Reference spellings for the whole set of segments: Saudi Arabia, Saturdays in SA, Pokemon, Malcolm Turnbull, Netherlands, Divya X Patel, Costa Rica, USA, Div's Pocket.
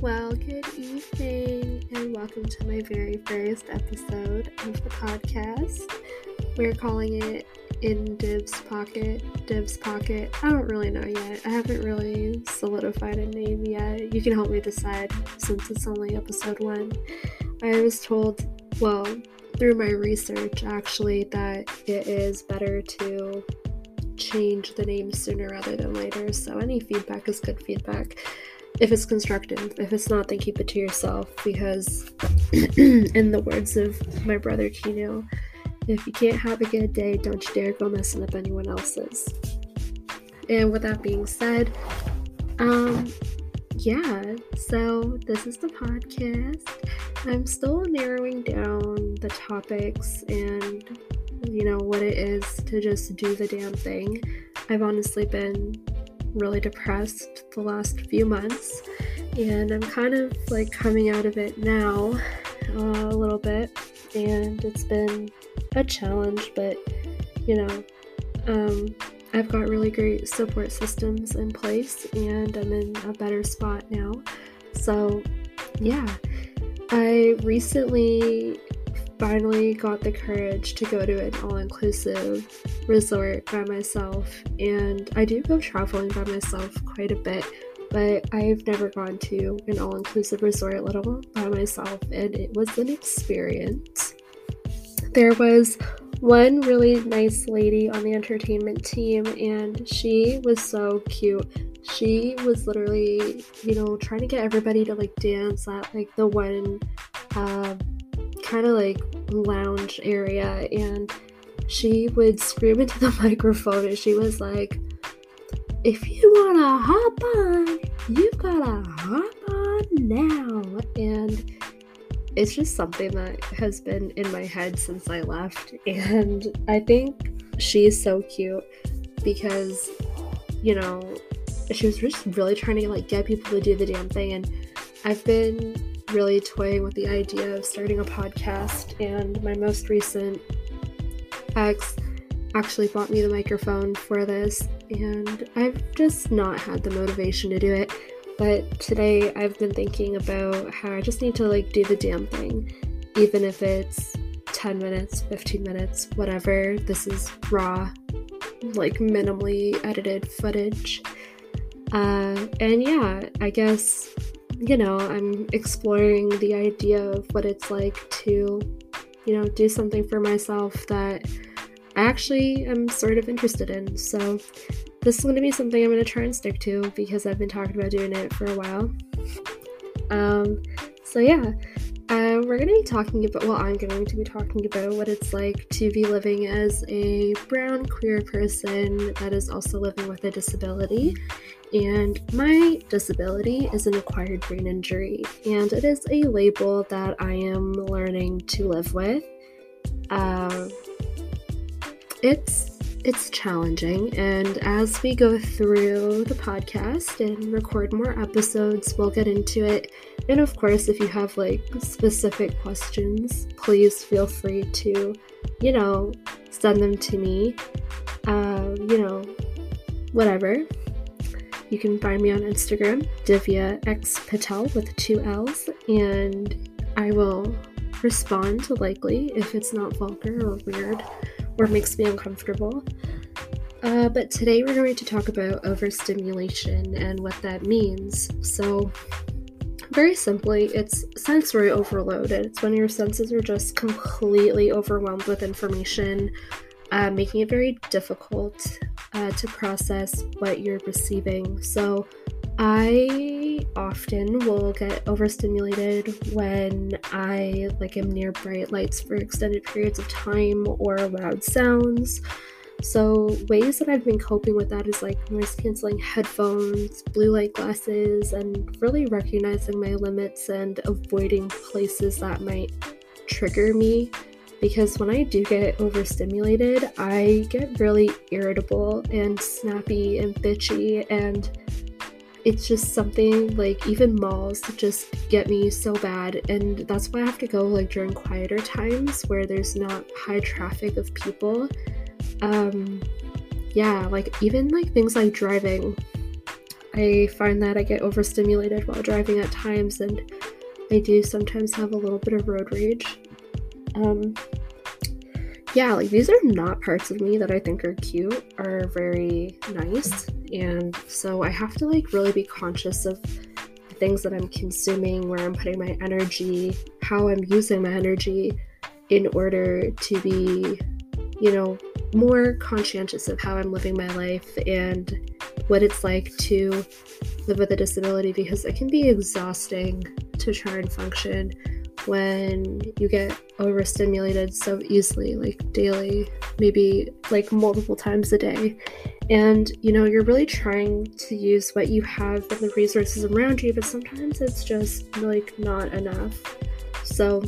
Well, good evening, and welcome to my very first episode of the podcast. We're calling it In Div's Pocket. Div's Pocket. I don't really know yet. I haven't really solidified a name yet. You can help me decide since it's only episode 1. I was told, well, through my research actually, that it is better to change the name sooner rather than later. So any feedback is good feedback. If it's constructive. If it's not, then keep it to yourself, because in the words of my brother Kino, if you can't have a good day, don't you dare go messing up anyone else's. And with that being said, so this is the podcast. I'm still narrowing down the topics and, you know, what it is to just do the damn thing. I've honestly been really depressed the last few months, and I'm kind of like coming out of it now a little bit, and it's been a challenge, but you know, I've got really great support systems in place, and I'm in a better spot now. So yeah, I recently finally got the courage to go to an all-inclusive resort by myself, and I do go traveling by myself quite a bit, but I've never gone to an all-inclusive resort, let alone by myself, and it was an experience. There was one really nice lady on the entertainment team, and she was so cute. She was literally, you know, trying to get everybody to like dance at like the one kind of like lounge area, and she would scream into the microphone, and she was like, "If you wanna hop on, you gotta hop on now." And it's just something that has been in my head since I left, and I think she's so cute because, you know, she was just really trying to like get people to do the damn thing. And I've been really toying with the idea of starting a podcast, and my most recent ex actually bought me the microphone for this, and I've just not had the motivation to do it. But today I've been thinking about how I just need to like do the damn thing, even if it's 10 minutes, 15 minutes, whatever. This is raw, like minimally edited footage, and yeah, I guess, you know, I'm exploring the idea of what it's like to, you know, do something for myself that I actually am sort of interested in. So this is going to be something I'm going to try and stick to, because I've been talking about doing it for a while. We're going to be talking about, well, I'm going to be talking about what it's like to be living as a brown queer person that is also living with a disability. And my disability is an acquired brain injury, and it is a label that I am learning to live with. It's challenging, and as we go through the podcast and record more episodes, we'll get into it. And of course, if you have like specific questions, please feel free to, you know, send them to me. You know, whatever. You can find me on Instagram, Divya X Patel with 2 L's, and I will respond likely if it's not vulgar or weird or makes me uncomfortable. But today we're going to talk about overstimulation and what that means. So very simply, it's sensory overload. It's when your senses are just completely overwhelmed with information, making it very difficult to process what you're receiving. So I often will get overstimulated when I like am near bright lights for extended periods of time or loud sounds. So ways that I've been coping with that is like noise canceling headphones, blue light glasses, and really recognizing my limits and avoiding places that might trigger me. Because when I do get overstimulated, I get really irritable and snappy and bitchy, and It's just something, like, even malls just get me so bad, and that's why I have to go, like, during quieter times where there's not high traffic of people. Yeah, like, even, like, things like driving. I find that I get overstimulated while driving at times, and I do sometimes have a little bit of road rage. Yeah, like, these are not parts of me that I think are cute or very nice, and so I have to, like, really be conscious of the things that I'm consuming, where I'm putting my energy, how I'm using my energy, in order to be, you know, more conscientious of how I'm living my life and what it's like to live with a disability, because it can be exhausting to try and function when you get overstimulated so easily, like daily, maybe like multiple times a day. And, you know, you're really trying to use what you have and the resources around you, but sometimes it's just, like, not enough. So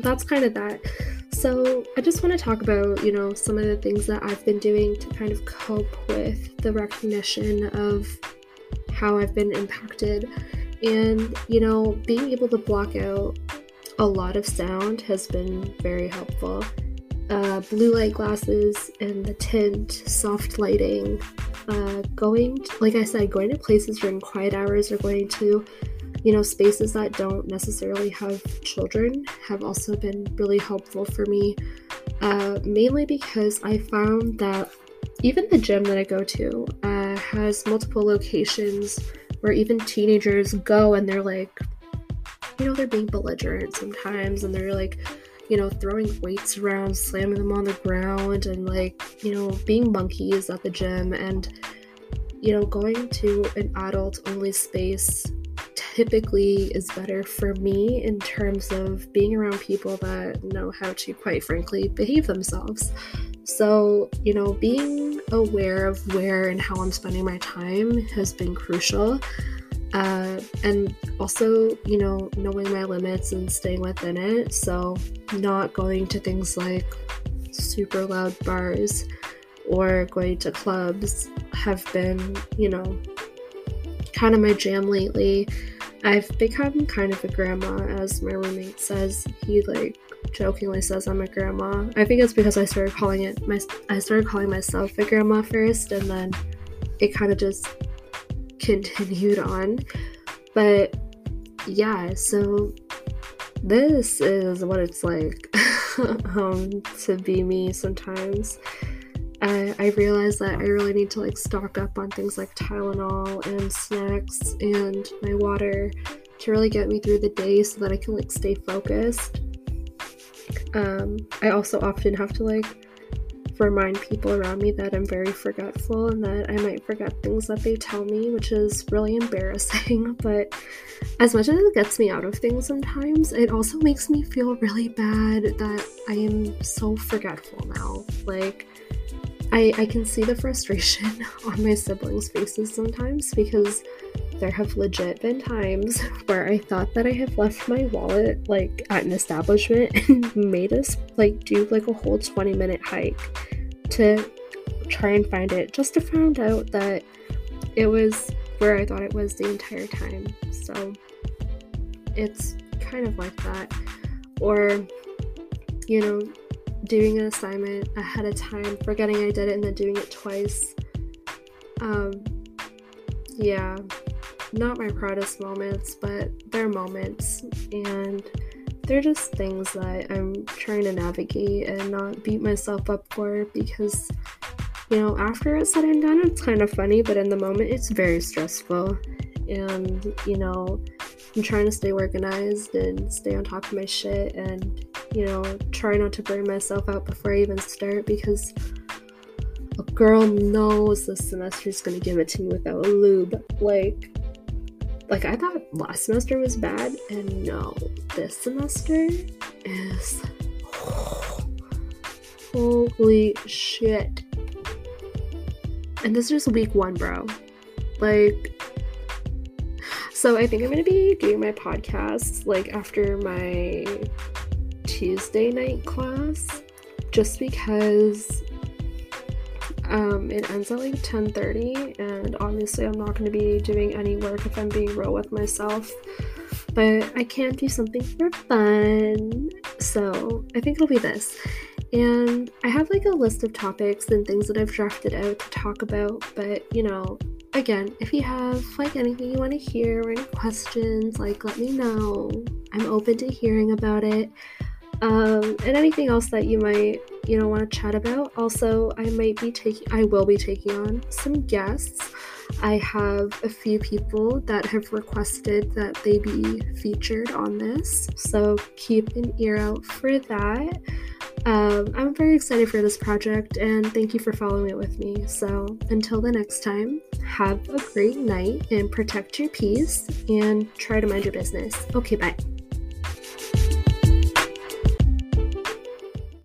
that's kind of that. So I just want to talk about, you know, some of the things that I've been doing to kind of cope with the recognition of how I've been impacted. And, you know, being able to block out a lot of sound has been very helpful. Blue light glasses and the tint, soft lighting, going to places during quiet hours, or going to, you know, spaces that don't necessarily have children have also been really helpful for me, mainly because I found that even the gym that I go to has multiple locations where even teenagers go, and they're like, you know, they're being belligerent sometimes, and they're like, you know, throwing weights around, slamming them on the ground, and, like, you know, being monkeys at the gym. And, you know, going to an adult-only space typically is better for me in terms of being around people that know how to, quite frankly, behave themselves. So, you know, being aware of where and how I'm spending my time has been crucial. And also, you know, knowing my limits and staying within it. So not going to things like super loud bars or going to clubs have been, you know, kind of my jam lately. I've become kind of a grandma, as my roommate says. He, like, jokingly says I'm a grandma. I think it's because I started calling myself a grandma first, and then it kind of just continued on. But yeah, so this is what it's like to be me sometimes. I realized that I really need to, like, stock up on things like Tylenol and snacks and my water to really get me through the day so that I can, like, stay focused. I also often have to, like, remind people around me that I'm very forgetful and that I might forget things that they tell me, which is really embarrassing. But as much as it gets me out of things sometimes, it also makes me feel really bad that I am so forgetful now. Like, I can see the frustration on my siblings' faces sometimes, because there have legit been times where I thought that I have left my wallet, like, at an establishment, and made us, like, do, like, a whole 20-minute hike to try and find it, just to find out that it was where I thought it was the entire time. So it's kind of like that. Or, you know, doing an assignment ahead of time, forgetting I did it, and then doing it twice. Yeah, not my proudest moments, but they're moments, and they're just things that I'm trying to navigate and not beat myself up for, because, you know, after it's said and done, it's kind of funny, but in the moment, it's very stressful. And, you know, I'm trying to stay organized and stay on top of my shit, and, you know, try not to burn myself out before I even start, because a girl knows this semester's gonna give it to me without lube. Like I thought last semester was bad, and no, this semester is holy shit. And this is just week one, bro. Like, so I think I'm gonna be doing my podcast, like, after my Tuesday night class, just because It ends at like 10:30, and obviously I'm not going to be doing any work if I'm being real with myself, but I can do something for fun, so I think it'll be this. And I have like a list of topics and things that I've drafted out to talk about, but you know, again, if you have like anything you want to hear or any questions, like let me know. I'm open to hearing about it, and anything else that you might, you know, want to chat about. Also, I will be taking on some guests. I have a few people that have requested that they be featured on this, so keep an ear out for that. I'm very excited for this project, and thank you for following it with me. So until the next time, have a great night and protect your peace and try to mind your business. Okay, bye.